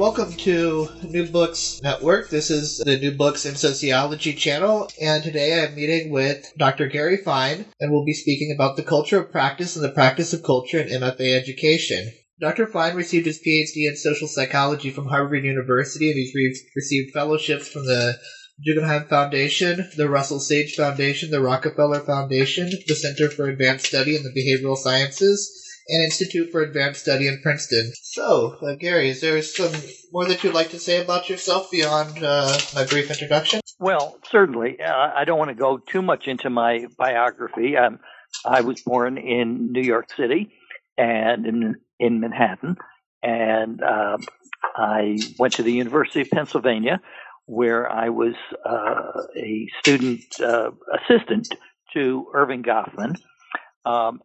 Welcome to New Books Network. This is the New Books in Sociology channel, and today I'm meeting with Dr. Gary Fine, and we'll be speaking about the culture of practice and the practice of culture in MFA education. Dr. Fine received his PhD in social psychology from Harvard University, and he's received fellowships from the Guggenheim Foundation, the Russell Sage Foundation, the Rockefeller Foundation, the Center for Advanced Study in the Behavioral Sciences, and Institute for Advanced Study in Princeton. So, Gary, is there some more that you'd like to say about yourself beyond my brief introduction? Well, certainly. I don't want to go too much into my biography. I was born in New York City and in Manhattan, and I went to the University of Pennsylvania, where I was a student assistant to Irving Goffman.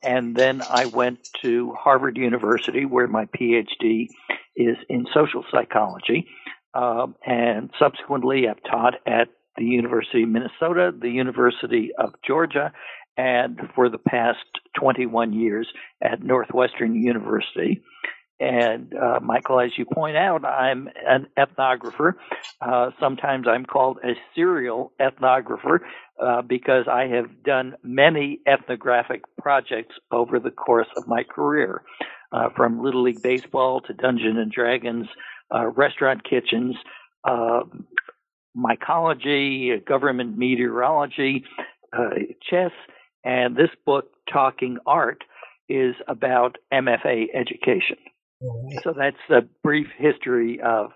And then I went to Harvard University, where my PhD is in social psychology, and subsequently I've taught at the University of Minnesota, the University of Georgia, and for the past 21 years at Northwestern University. And, Michael, as you point out, I'm an ethnographer. Sometimes I'm called a serial ethnographer because I have done many ethnographic projects over the course of my career, from Little League Baseball to Dungeons and Dragons, restaurant kitchens, mycology, government meteorology, chess, and this book, Talking Art, is about MFA education. So that's a brief history of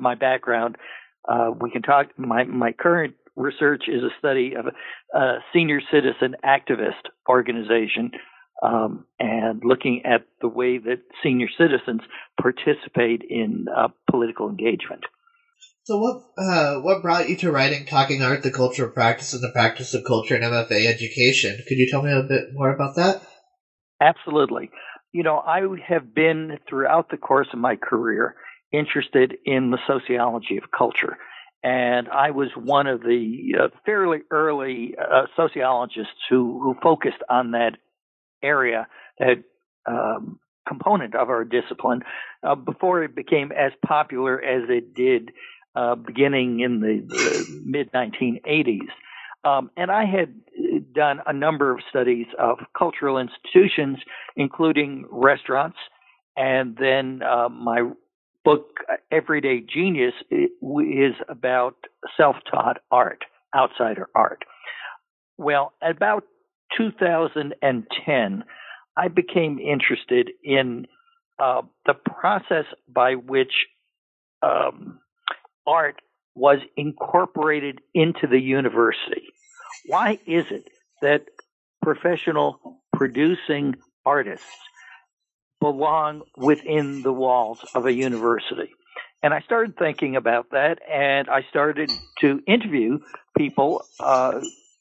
my background. We can talk. My current research is a study of a senior citizen activist organization, and looking at the way that senior citizens participate in political engagement. So what brought you to writing Talking Art, the Culture of Practice and the Practice of Culture in MFA Education? Could you tell me a bit more about that? Absolutely. You know, I have been throughout the course of my career interested in the sociology of culture. And I was one of the fairly early sociologists who focused on that area, that component of our discipline, before it became as popular as it did beginning in the mid-1980s. And I had done a number of studies of cultural institutions, including restaurants. And then my book, Everyday Genius, is about self-taught art, outsider art. Well, about 2010, I became interested in the process by which art was incorporated into the university. Why is it that professional producing artists belong within the walls of a university? And I started thinking about that, and I started to interview people,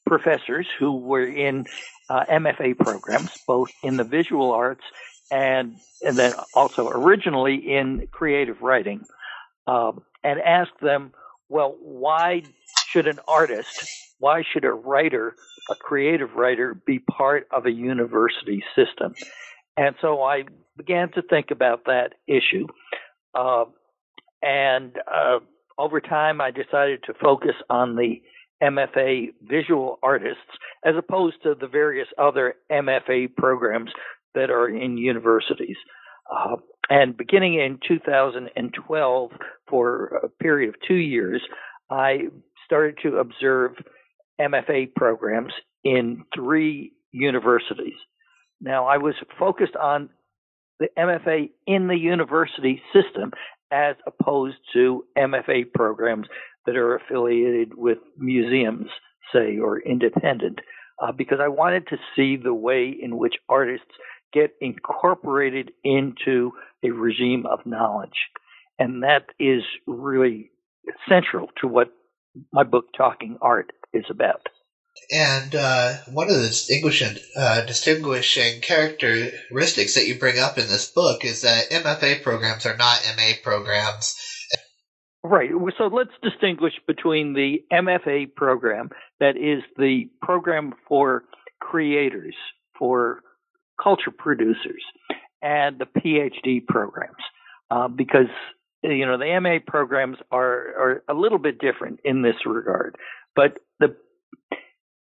professors who were in MFA programs, both in the visual arts and then also originally in creative writing, and asked them, well, why should a writer, a creative writer, be part of a university system? And so I began to think about that issue. Over time, I decided to focus on the MFA visual artists as opposed to the various other MFA programs that are in universities. And beginning in 2012, for a period of 2 years, I started to observe MFA programs in three universities. Now, I was focused on the MFA in the university system as opposed to MFA programs that are affiliated with museums, say, or independent, because I wanted to see the way in which artists get incorporated into a regime of knowledge. And that is really central to what my book, Talking Art, is about. And one of the distinguishing characteristics that you bring up in this book is that MFA programs are not MA programs. Right. So let's distinguish between the MFA program, that is the program for creators, for culture producers, and the PhD programs, because the MA programs are a little bit different in this regard. But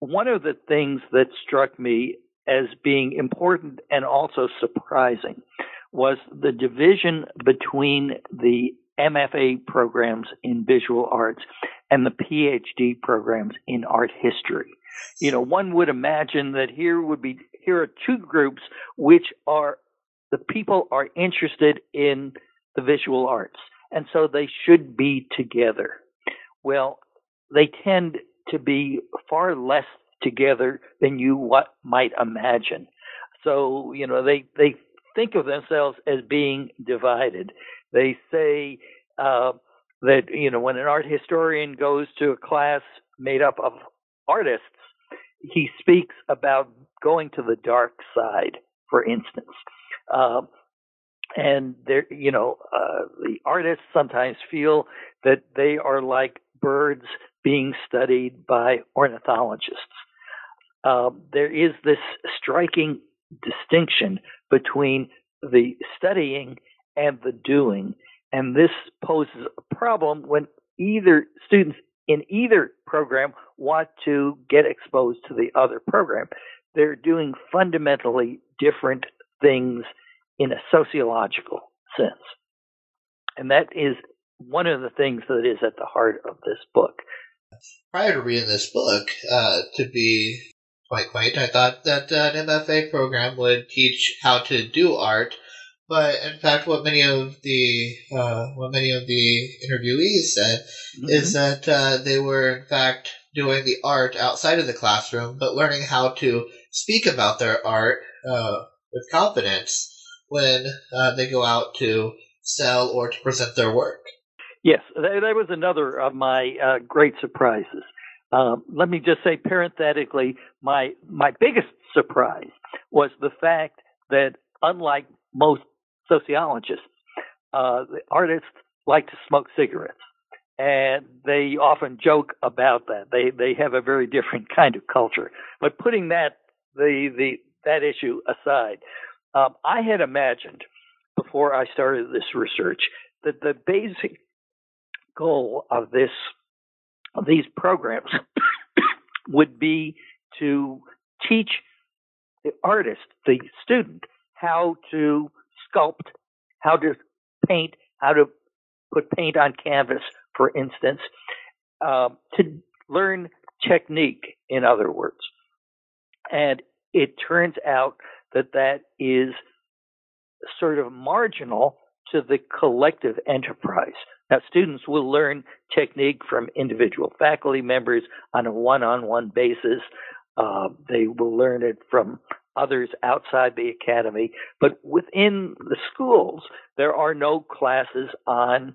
one of the things that struck me as being important and also surprising was the division between the MFA programs in visual arts and the PhD programs in art history. One would imagine that here are two groups which are the people are interested in the visual arts, and so they should be together. Well, they tend to be far less together than you might imagine. So, they think of themselves as being divided. They say that, when an art historian goes to a class made up of artists, he speaks about going to the dark side, for instance. And the artists sometimes feel that they are like birds being studied by ornithologists. There is this striking distinction between the studying and the doing, and this poses a problem when either students in either program want to get exposed to the other program. They're doing fundamentally different things in a sociological sense, and that is one of the things that is at the heart of this book. Prior to reading this book, to be quite quaint, I thought that an MFA program would teach how to do art, but in fact, what many of the interviewees said is that they were in fact doing the art outside of the classroom, but learning how to speak about their art with confidence when they go out to sell or to present their work. Yes, that was another of my great surprises. Let me just say parenthetically, my biggest surprise was the fact that unlike most sociologists, the artists like to smoke cigarettes, and they often joke about that. They have a very different kind of culture. But putting that issue aside, I had imagined before I started this research that the basic goal of these programs would be to teach the artist, the student, how to sculpt, how to paint, how to put paint on canvas, for instance, to learn technique, in other words. And it turns out that is sort of marginal to the collective enterprise. Now, students will learn technique from individual faculty members on a one-on-one basis. They will learn it from others outside the academy. But within the schools, there are no classes on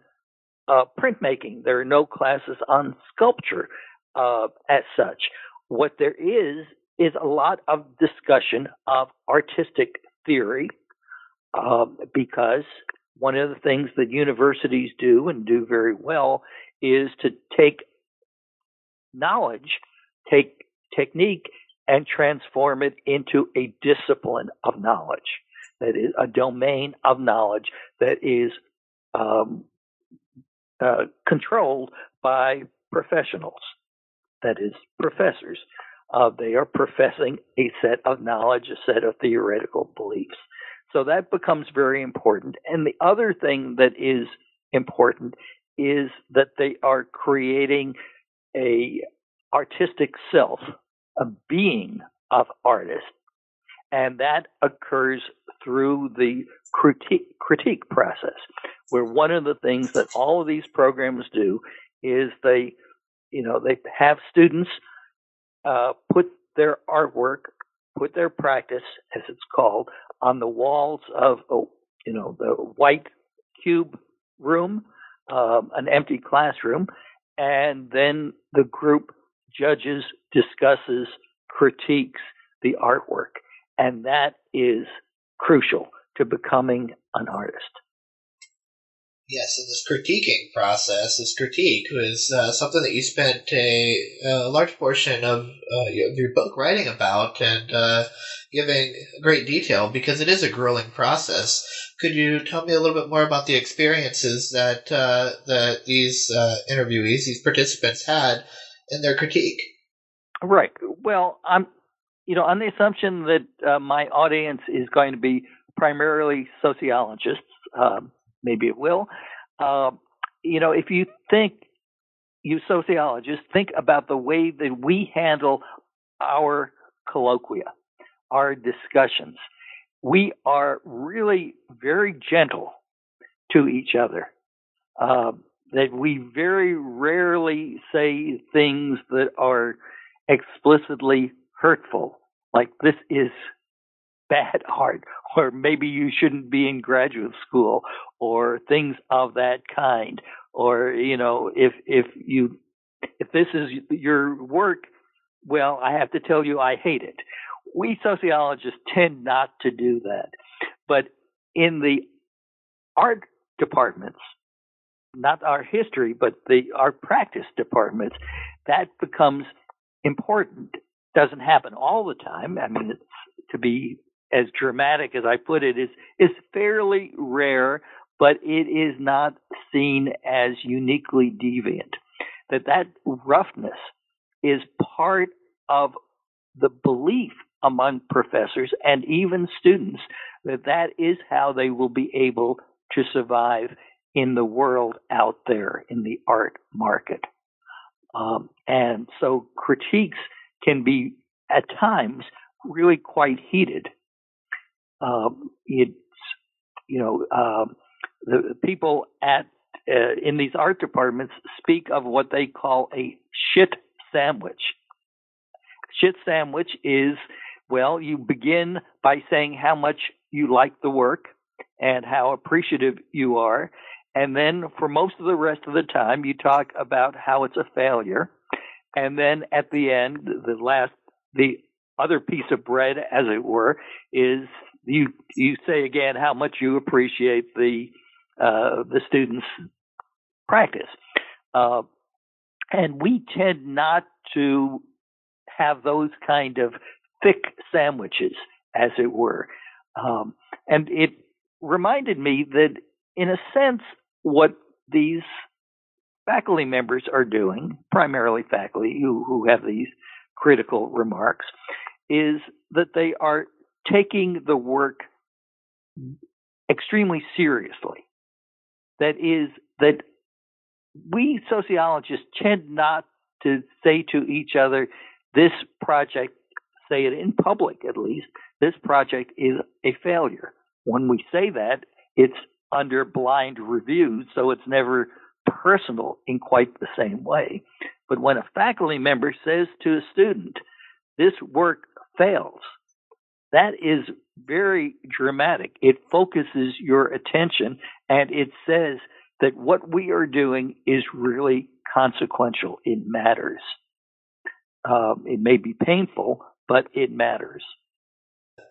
printmaking. There are no classes on sculpture as such. What there is a lot of discussion of artistic theory because one of the things that universities do and do very well is to take knowledge, take technique, and transform it into a discipline of knowledge. That is a domain of knowledge that is controlled by professionals. That is professors. They are professing a set of knowledge, a set of theoretical beliefs. So that becomes very important. And the other thing that is important is that they are creating a artistic self, a being of artists. And that occurs through the critique process, where one of the things that all of these programs do is they have students put their artwork, put their practice, as it's called, on the walls of, the white cube room, an empty classroom, and then the group judges, discusses, critiques the artwork. And that is crucial to becoming an artist. Yes, and this critiquing process, this critique, was something that you spent a large portion of your book writing about and giving great detail, because it is a grueling process. Could you tell me a little bit more about the experiences that that these interviewees, these participants had in their critique? Right. Well, I'm, on the assumption that my audience is going to be primarily sociologists. Maybe it will. If you think, you sociologists, think about the way that we handle our colloquia, our discussions. We are really very gentle to each other, that we very rarely say things that are explicitly hurtful, like this is bad art, or maybe you shouldn't be in graduate school, or things of that kind, or if this is your work, well, I have to tell you I hate it. We sociologists tend not to do that, but in the art departments, not our history, but our practice departments, that becomes important. Doesn't happen all the time. I mean, it's, to be as dramatic as I put it, is fairly rare, but it is not seen as uniquely deviant. That roughness is part of the belief among professors and even students that is how they will be able to survive in the world out there in the art market. And so critiques can be at times really quite heated. The people in these art departments speak of what they call a shit sandwich. Shit sandwich is, well, you begin by saying how much you like the work and how appreciative you are. And then for most of the rest of the time, you talk about how it's a failure. And then at the end, the other piece of bread, as it were, is you say again how much you appreciate the students' practice, and we tend not to have those kind of thick sandwiches, as it were. And it reminded me that, in a sense, what these faculty members are doing, primarily faculty who have these critical remarks, is that they are taking the work extremely seriously. That is, that we sociologists tend not to say to each other, this project, say it in public at least, this project is a failure. When we say that, it's under blind review, so it's never personal in quite the same way. But when a faculty member says to a student, this work fails, that is very dramatic. It focuses your attention, and it says that what we are doing is really consequential. It matters. It may be painful, but it matters.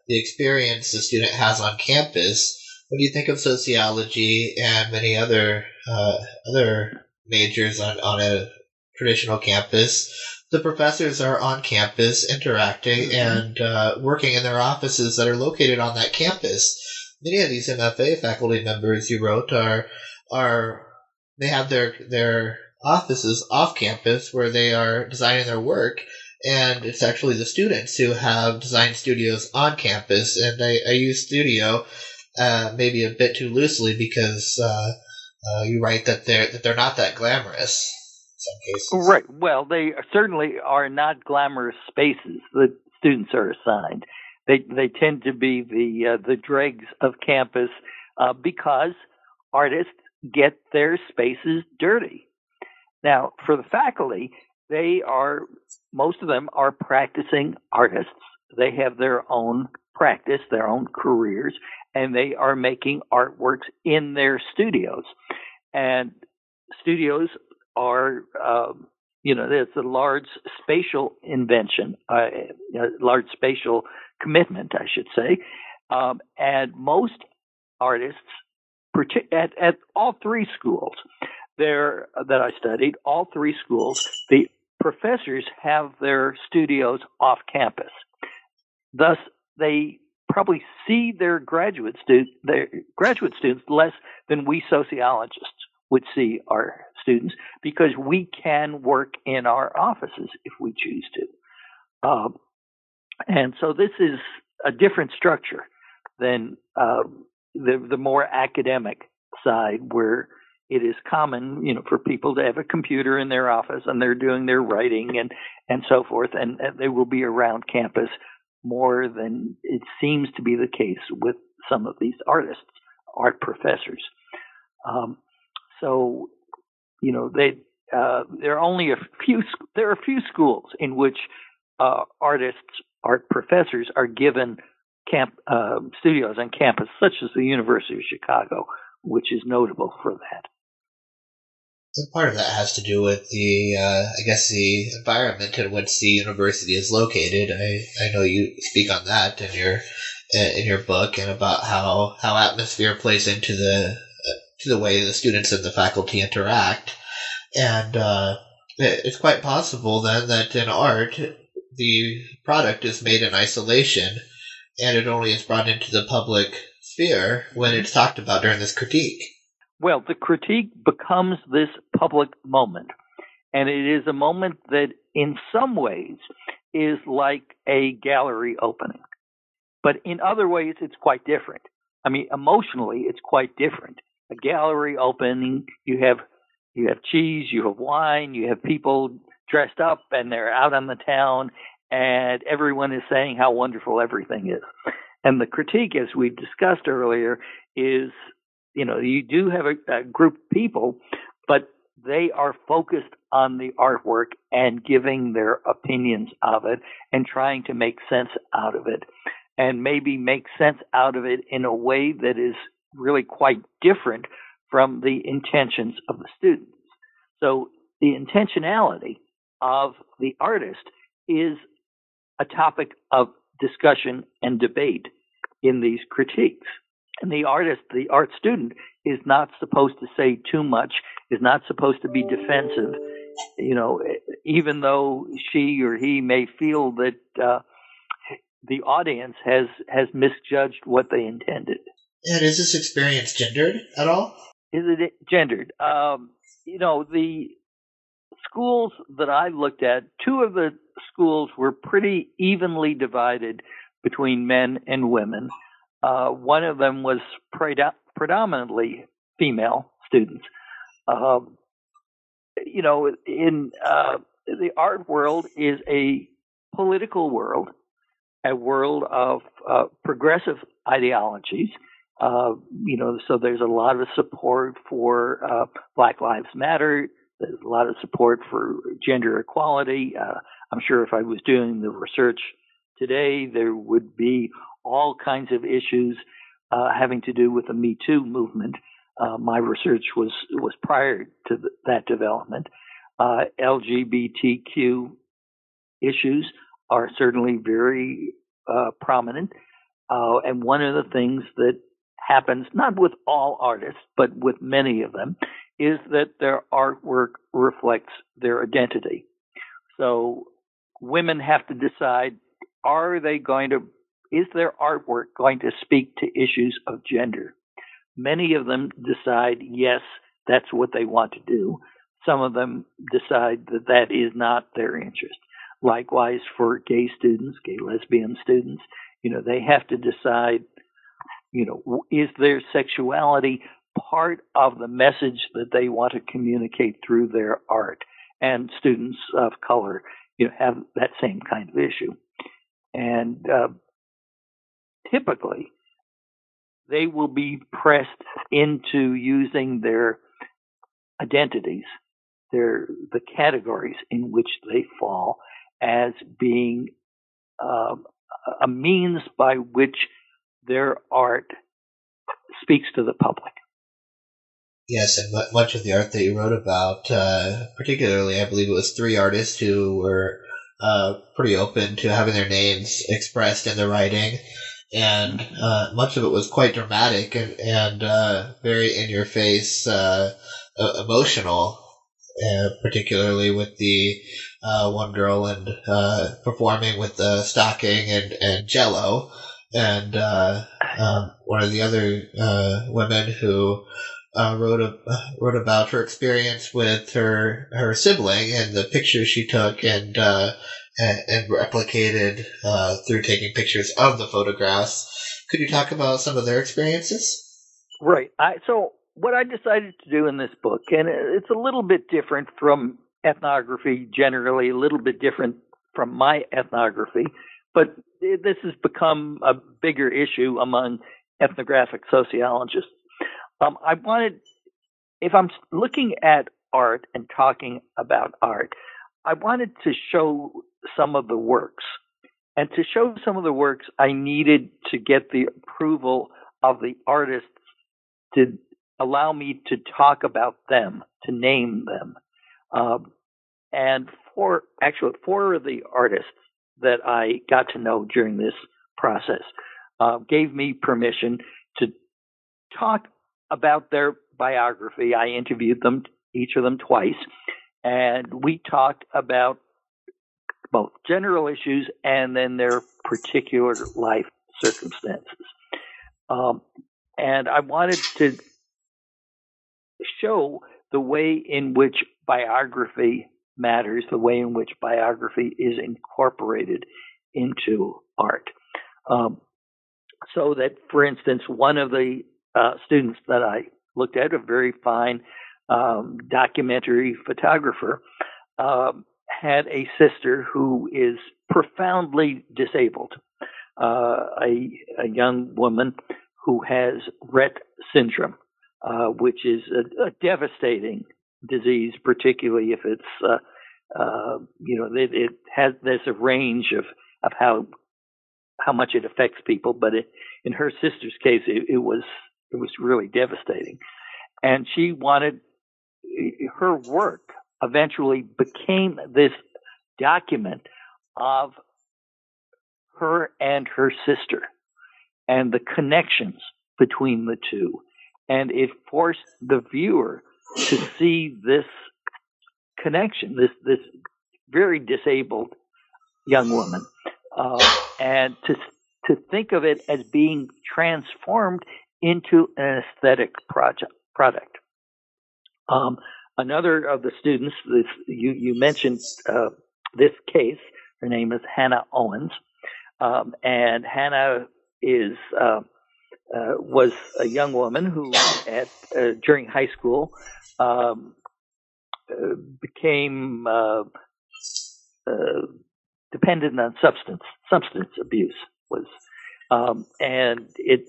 The experience the student has on campus, when you think of sociology and many other majors on a traditional campus, the professors are on campus interacting and working in their offices that are located on that campus. Many of these MFA faculty members, you wrote, are they have their offices off campus where they are designing their work, and it's actually the students who have design studios on campus. And I use studio maybe a bit too loosely because you write that they're not that glamorous. Right. Well, they certainly are not glamorous spaces that students are assigned. They tend to be the dregs of campus because artists get their spaces dirty. Now, for the faculty, most of them are practicing artists. They have their own practice, their own careers, and they are making artworks in their studios. And studios are, there's a large spatial invention, large spatial commitment, I should say. And most artists, at all three schools there that I studied, all three schools, the professors have their studios off campus. Thus, they probably see their graduate students less than we sociologists would see our students, because we can work in our offices if we choose to. And so this is a different structure than the more academic side, where it is common, for people to have a computer in their office and they're doing their writing and so forth, and they will be around campus more than it seems to be the case with some of these artists, art professors. There are a few schools in which art professors are given studios on campus, such as the University of Chicago, which is notable for that. So part of that has to do with the environment in which the university is located. I know you speak on that in your book, and about how atmosphere plays into the way the students and the faculty interact. And it's quite possible then that in art, the product is made in isolation, and it only is brought into the public sphere when it's talked about during this critique. Well, the critique becomes this public moment, and it is a moment that in some ways is like a gallery opening. But in other ways, it's quite different. I mean, emotionally, it's quite different. A gallery opening, you have cheese, you have wine, you have people dressed up, and they're out on the town, and everyone is saying how wonderful everything is. And the critique, as we discussed earlier, is, you do have a group of people, but they are focused on the artwork and giving their opinions of it and trying to make sense out of it, and maybe make sense out of it in a way that is really quite different from the intentions of the students. So the intentionality of the artist is a topic of discussion and debate in these critiques. And the art student, is not supposed to say too much, is not supposed to be defensive, even though she or he may feel that the audience has misjudged what they intended. And is this experience gendered at all? Is it gendered? The schools that I looked at, two of the schools were pretty evenly divided between men and women. One of them was predominantly female students. In the art world is a political world, a world of progressive ideologies. So there's a lot of support for Black Lives Matter. There's a lot of support for gender equality. I'm sure if I was doing the research today, there would be all kinds of issues having to do with the Me Too movement. My research was prior to that development. LGBTQ issues are certainly very prominent. And one of the things that happens, not with all artists, but with many of them, is that their artwork reflects their identity. So women have to decide, is their artwork going to speak to issues of gender? Many of them decide, yes, that's what they want to do. Some of them decide that that is not their interest. Likewise for gay students, gay lesbian students, they have to decide, is their sexuality part of the message that they want to communicate through their art? And students of color, have that same kind of issue. And typically, they will be pressed into using their identities, the categories in which they fall, as being a means by which their art speaks to the public. Yes, and much of the art that you wrote about, particularly, I believe it was three artists who were pretty open to having their names expressed in their writing, and much of it was quite dramatic and very in-your-face, emotional, particularly with the one girl and performing with the stocking and Jell-O, and one of the other women who wrote about her experience with her sibling and the pictures she took and replicated through taking pictures of the photographs. Could you talk about some of their experiences? Right. So what I decided to do in this book, and it's a little bit different from ethnography generally, a little bit different from my ethnography, but this has become a bigger issue among ethnographic sociologists. I wanted, if I'm looking at art and talking about art, I wanted to show some of the works. And to show some of the works, I needed to get the approval of the artists to allow me to talk about them, to name them. And four of the artists that I got to know during this process gave me permission to talk about their biography. I interviewed them, each of them twice, and we talked about both general issues and then their particular life circumstances. And I wanted to show the way in which biography matters, the way in which biography is incorporated into art. So that, for instance, one of the students that I looked at, a very fine documentary photographer, had a sister who is profoundly disabled, a young woman who has Rett syndrome, which is a devastating disease, particularly if it's, it has this range of how much it affects people, but in her sister's case, it was really devastating. And she wanted her work eventually became this document of her and her sister and the connections between the two. And it forced the viewer to see this connection, this very disabled young woman, and to think of it as being transformed into an aesthetic product. Another of the students, you mentioned this case, her name is Hannah Owens, and Hannah was a young woman who during high school became dependent on substance. Substance abuse was, and it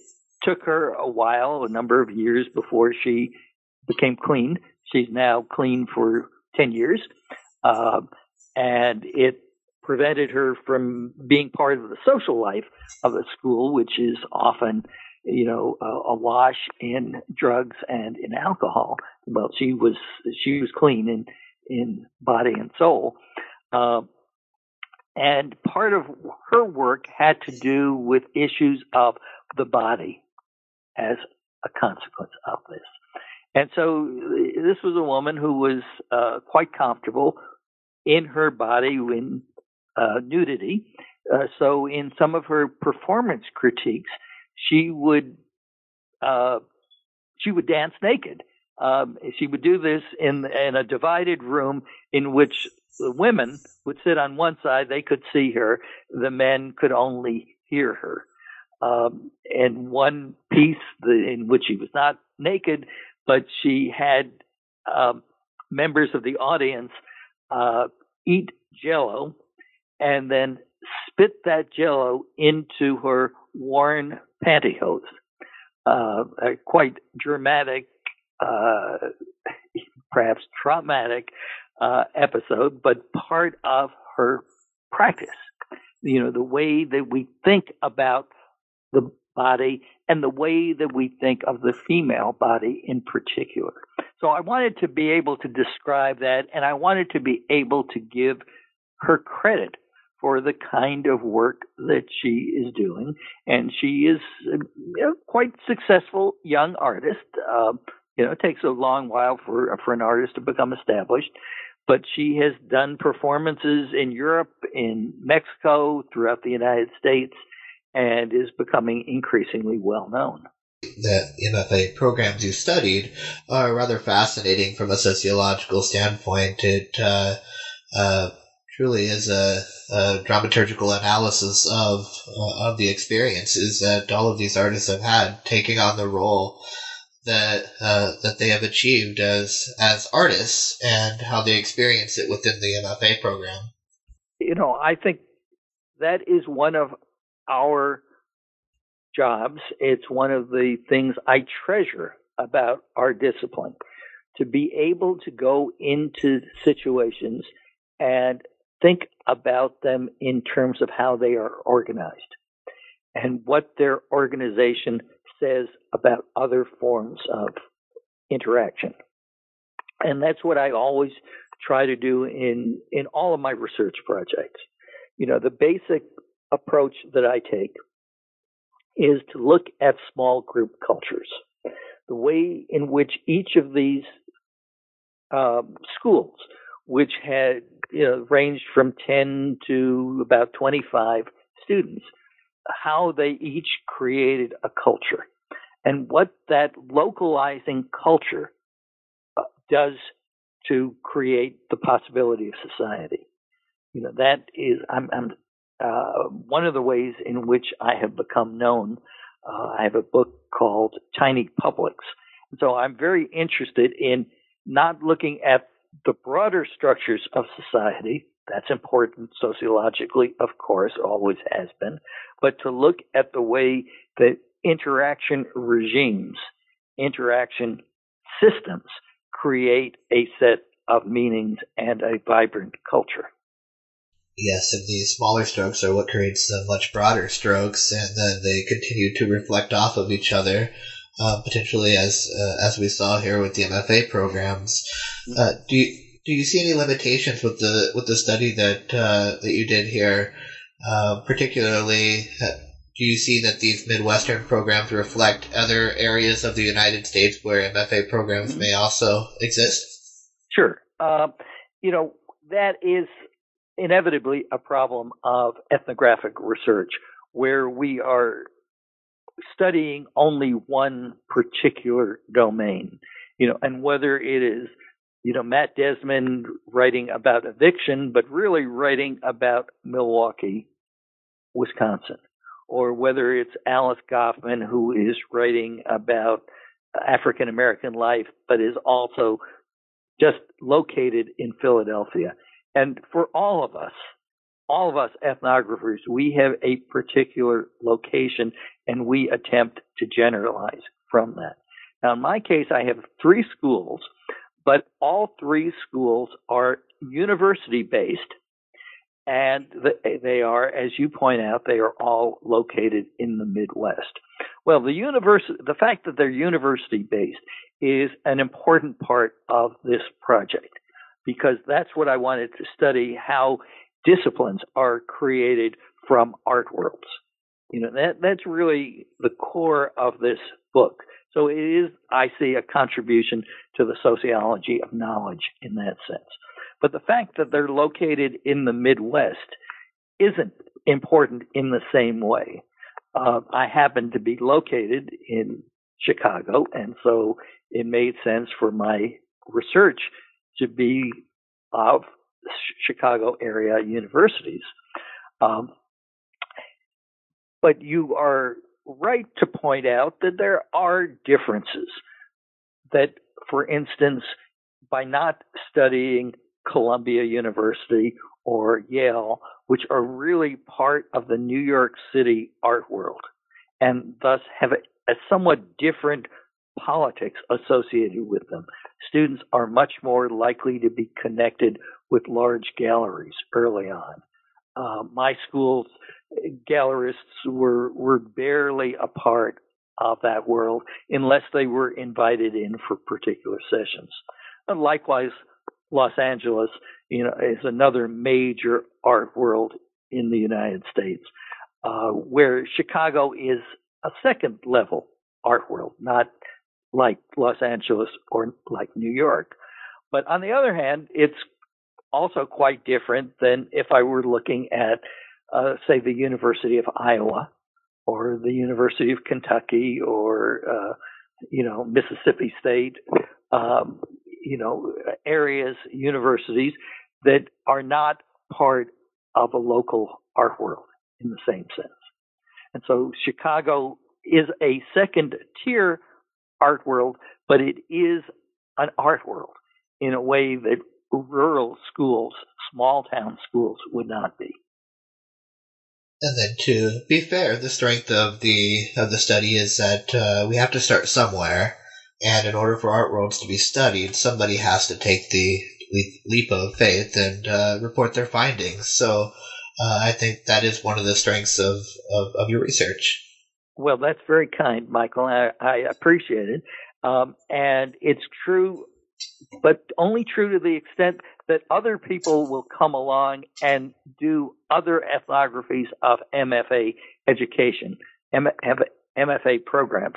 took her a while, a number of years before she became clean. She's now clean for 10 years, and it prevented her from being part of the social life of the school, which is often, awash in drugs and in alcohol. Well, she was clean in body and soul. And part of her work had to do with issues of the body as a consequence of this. And so this was a woman who was quite comfortable in her body, in nudity. So in some of her performance critiques, she would dance naked. She would do this in a divided room in which the women would sit on one side. They could see her. The men could only hear her. And one piece in which she was not naked, but she had members of the audience eat Jell-O and then spit that Jell-O into her worn pantyhose. A quite dramatic, perhaps traumatic episode, but part of her practice. you know, the way that we think about the body and the way that we think of the female body in particular. So I wanted to be able to describe that, and I wanted to be able to give her credit for the kind of work that she is doing. And she is a quite successful young artist. It takes a long while for an artist to become established. But she has done performances in Europe, in Mexico, throughout the United States, and is becoming increasingly well-known. The MFA programs you studied are rather fascinating from a sociological standpoint. It truly is a dramaturgical analysis of the experiences that all of these artists have had, taking on the role that they have achieved as artists and how they experience it within the MFA program. You know, I think that is one of our jobs. It's one of the things I treasure about our discipline, to be able to go into situations and think about them in terms of how they are organized and what their organization says about other forms of interaction. And that's what I always try to do in all of my research projects. You know, the basic approach that I take is to look at small group cultures, the way in which each of these schools, which had ranged from 10 to about 25 students, how they each created a culture and what that localizing culture does to create the possibility of society. You know, that is, I'm one of the ways in which I have become known. I have a book called Tiny Publics. And so I'm very interested in not looking at the broader structures of society. That's important sociologically, of course, always has been, but to look at the way that interaction regimes, interaction systems create a set of meanings and a vibrant culture. Yes, and these smaller strokes are what creates the much broader strokes, and then they continue to reflect off of each other, potentially as we saw here with the MFA programs. Do you see any limitations with the study that you did here? Particularly, do you see that these Midwestern programs reflect other areas of the United States where MFA programs may also exist? Sure. That is inevitably a problem of ethnographic research, where we are studying only one particular domain, and whether it is Matt Desmond writing about eviction, but really writing about Milwaukee, Wisconsin, or whether it's Alice Goffman, who is writing about African-American life, but is also just located in Philadelphia. And for all of us ethnographers, we have a particular location, and we attempt to generalize from that. Now, in my case, I have three schools, but all three schools are university-based, and they are, as you point out, they are all located in the Midwest. Well, the fact that they're university-based is an important part of this project, because that's what I wanted to study, how disciplines are created from art worlds. That's really the core of this book. So it is, I see, a contribution to the sociology of knowledge in that sense. But the fact that they're located in the Midwest isn't important in the same way. I happen to be located in Chicago, and so it made sense for my research to be of Chicago area universities. But you are right to point out that there are differences. That, for instance, by not studying Columbia University or Yale, which are really part of the New York City art world, and thus have a somewhat different politics associated with them. Students are much more likely to be connected with large galleries early on. My school's gallerists were barely a part of that world unless they were invited in for particular sessions. And likewise, Los Angeles, is another major art world in the United States, where Chicago is a second level art world, not like Los Angeles or like New York. But on the other hand, it's also quite different than if I were looking at, say, the University of Iowa or the University of Kentucky or, Mississippi State, universities that are not part of a local art world in the same sense. And so Chicago is a second tier art world, but it is an art world in a way that rural schools, small town schools would not be. And then, to be fair, the strength of the study is that we have to start somewhere, and in order for art worlds to be studied, somebody has to take the leap of faith and report their findings. So I think that is one of the strengths of your research. Well, that's very kind, Michael. I appreciate it. And it's true, but only true to the extent that other people will come along and do other ethnographies of MFA education, MFA programs.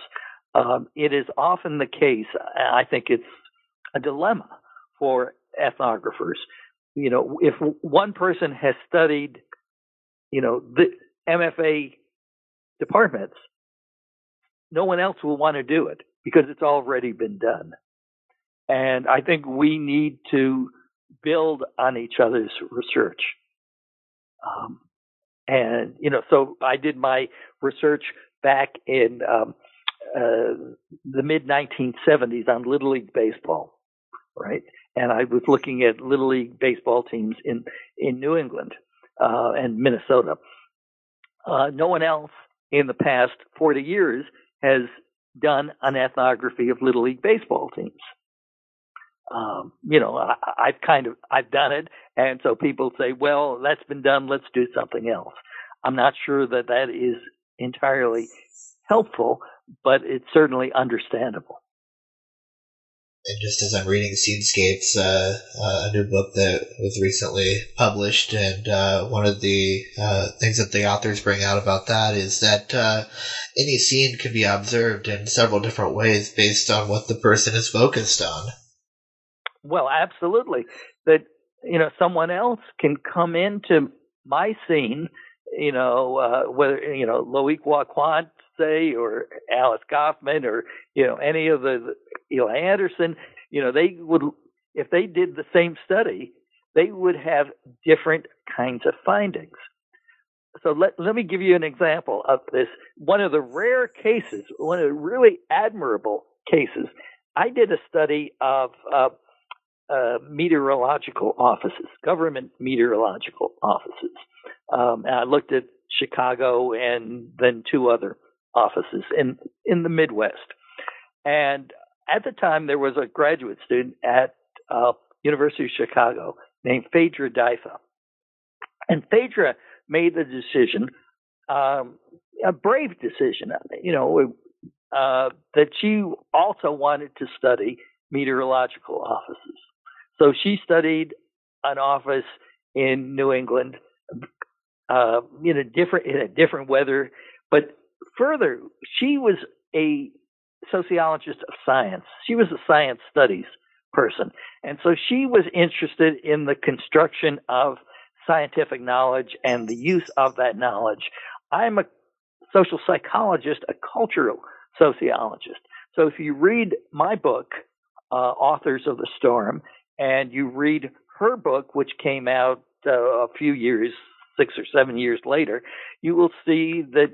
It is often the case, I think it's a dilemma for ethnographers. If one person has studied, the MFA departments, no one else will want to do it because it's already been done. And I think we need to build on each other's research. So I did my research back in the mid-1970s on Little League Baseball, right? And I was looking at Little League Baseball teams in New England and Minnesota. No one else in the past 40 years has done an ethnography of Little League Baseball teams. I've done it. And so people say, well, that's been done. Let's do something else. I'm not sure that is entirely helpful, but it's certainly understandable. And just as I'm reading Scenescapes, a new book that was recently published, and one of the things that the authors bring out about that is that any scene can be observed in several different ways based on what the person is focused on. Well, absolutely. That, someone else can come into my scene, whether, Loic Waquan, say, or Alice Goffman, or, any of the Eli Anderson, they would, if they did the same study, they would have different kinds of findings. So let me give you an example of this. One of the rare cases, one of the really admirable cases, I did a study of meteorological offices, government meteorological offices. And I looked at Chicago and then two other offices in the Midwest. And at the time, there was a graduate student at University of Chicago named Phaedra Dyfa. And Phaedra made the decision, a brave decision, that she also wanted to study meteorological offices. So she studied an office in New England in a different weather. But further, she was a sociologist of science. She was a science studies person. And so she was interested in the construction of scientific knowledge and the use of that knowledge. I'm a social psychologist, a cultural sociologist. So if you read my book, Authors of the Storm, and you read her book, which came out a few years, 6 or 7 years later, you will see that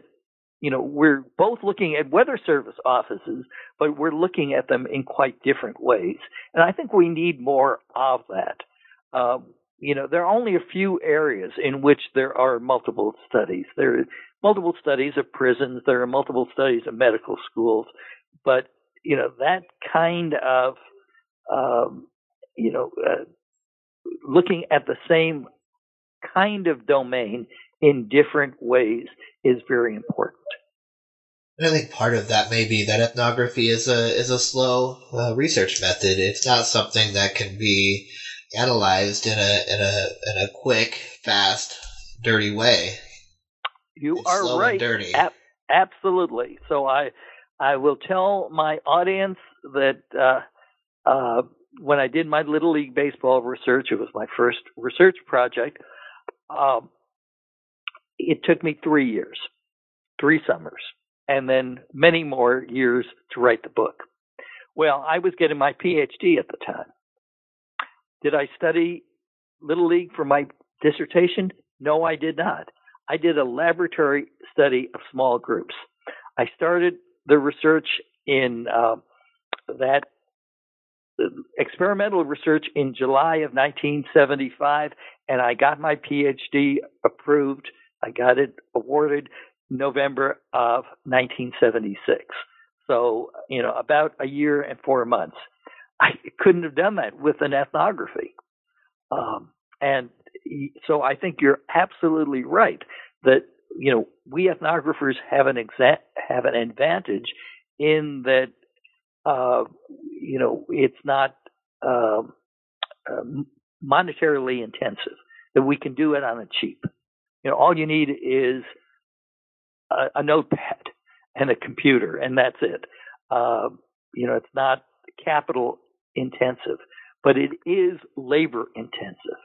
we're both looking at weather service offices, but we're looking at them in quite different ways. And I think we need more of that. There are only a few areas in which there are multiple studies. There are multiple studies of prisons. There are multiple studies of medical schools. But, that kind of, looking at the same kind of domain in different ways is very important. I think part of that may be that ethnography is a slow research method. It's not something that can be analyzed in a quick, fast, dirty way. It's slow right. And dirty. Absolutely. So I will tell my audience that when I did my Little League Baseball research, it was my first research project. It took me 3 years, 3 summers, and then many more years to write the book. Well, I was getting my PhD at the time. Did I study Little League for my dissertation? No, I did not. I did a laboratory study of small groups. I started the research in that experimental research in July of 1975, and I got my PhD approved. I got it awarded November of 1976. So, about a year and 4 months. I couldn't have done that with an ethnography. And so I think you're absolutely right that, we ethnographers have an advantage in that, it's not monetarily intensive, that we can do it on the cheap. All you need is a notepad and a computer, and that's it. It's not capital intensive, but it is labor intensive.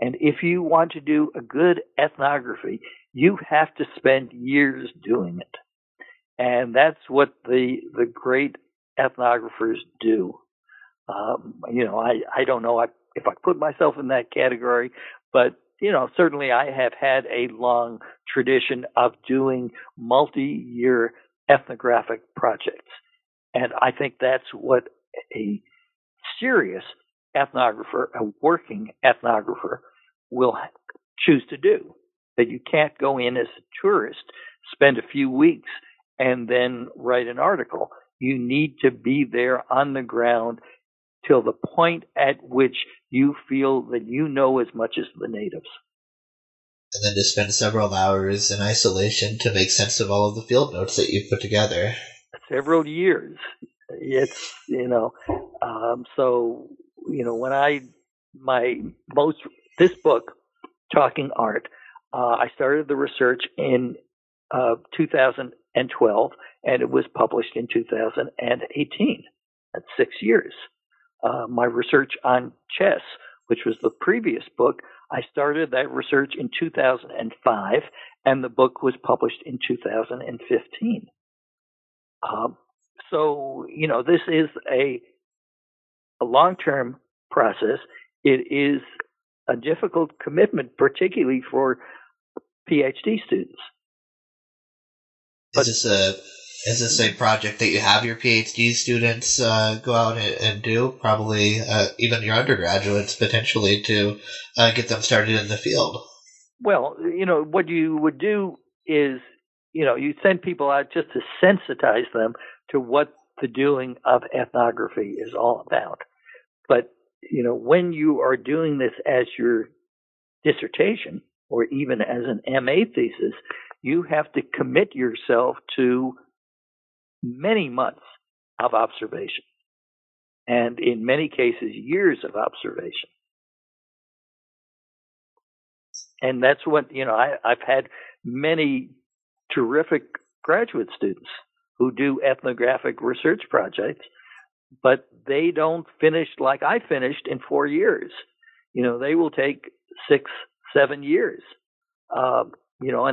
And if you want to do a good ethnography, you have to spend years doing it. And that's what the great ethnographers do. I don't know if I put myself in that category, but, certainly I have had a long tradition of doing multi-year ethnographic projects. And I think that's what a serious ethnographer, a working ethnographer, will choose to do. That you can't go in as a tourist, spend a few weeks, and then write an article. You need to be there on the ground till the point at which you feel that you know as much as the natives. And then to spend several hours in isolation to make sense of all of the field notes that you put together. Several years. It's, when this book, Talking Art, I started the research in 2012, and it was published in 2018. That's 6 years. My research on chess, which was the previous book, I started that research in 2005, and the book was published in 2015. This is a long-term process. It is a difficult commitment, particularly for PhD students. But is this a project that you have your PhD students go out and do? Probably even your undergraduates, potentially, to get them started in the field. Well, what you would do is, you send people out just to sensitize them to what the doing of ethnography is all about. But, when you are doing this as your dissertation or even as an MA thesis, you have to commit yourself to many months of observation and, in many cases, years of observation. And that's what, I've had many terrific graduate students who do ethnographic research projects, but they don't finish like I finished in 4 years. They will take 6-7 years, and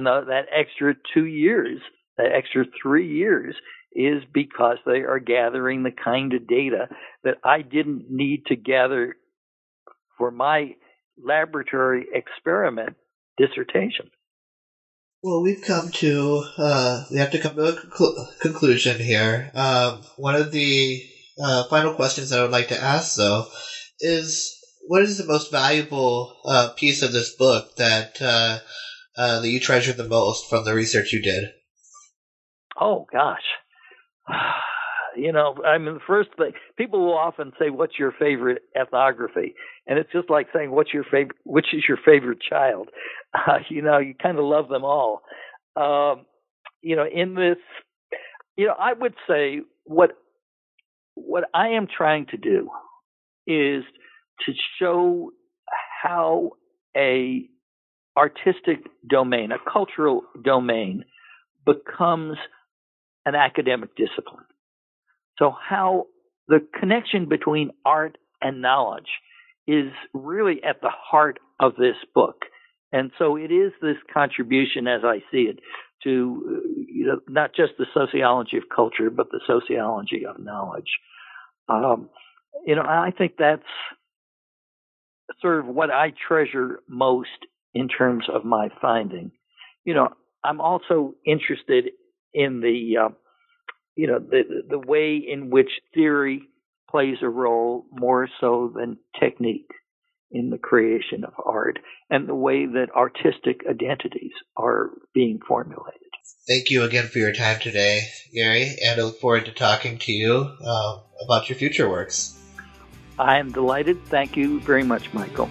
that extra 2 years, that extra 3 years is because they are gathering the kind of data that I didn't need to gather for my laboratory experiment dissertation. Well, we have to come to a conclusion here. One of the final questions that I would like to ask, though, is what is the most valuable piece of this book that you treasure the most from the research you did? Oh, gosh. I mean, the first thing people will often say, "What's your favorite ethnography?" And it's just like saying, which is your favorite child? You kind of love them all. In this, I would say what I am trying to do is to show how a artistic domain, a cultural domain, becomes an academic discipline. So how the connection between art and knowledge is really at the heart of this book. And so it is this contribution, as I see it, to not just the sociology of culture, but the sociology of knowledge. I think that's sort of what I treasure most in terms of my finding. I'm also interested in the way in which theory plays a role more so than technique in the creation of art, and the way that artistic identities are being formulated. Thank you again for your time today, Gary, and I look forward to talking to you about your future works. I am delighted. Thank you very much, Michael.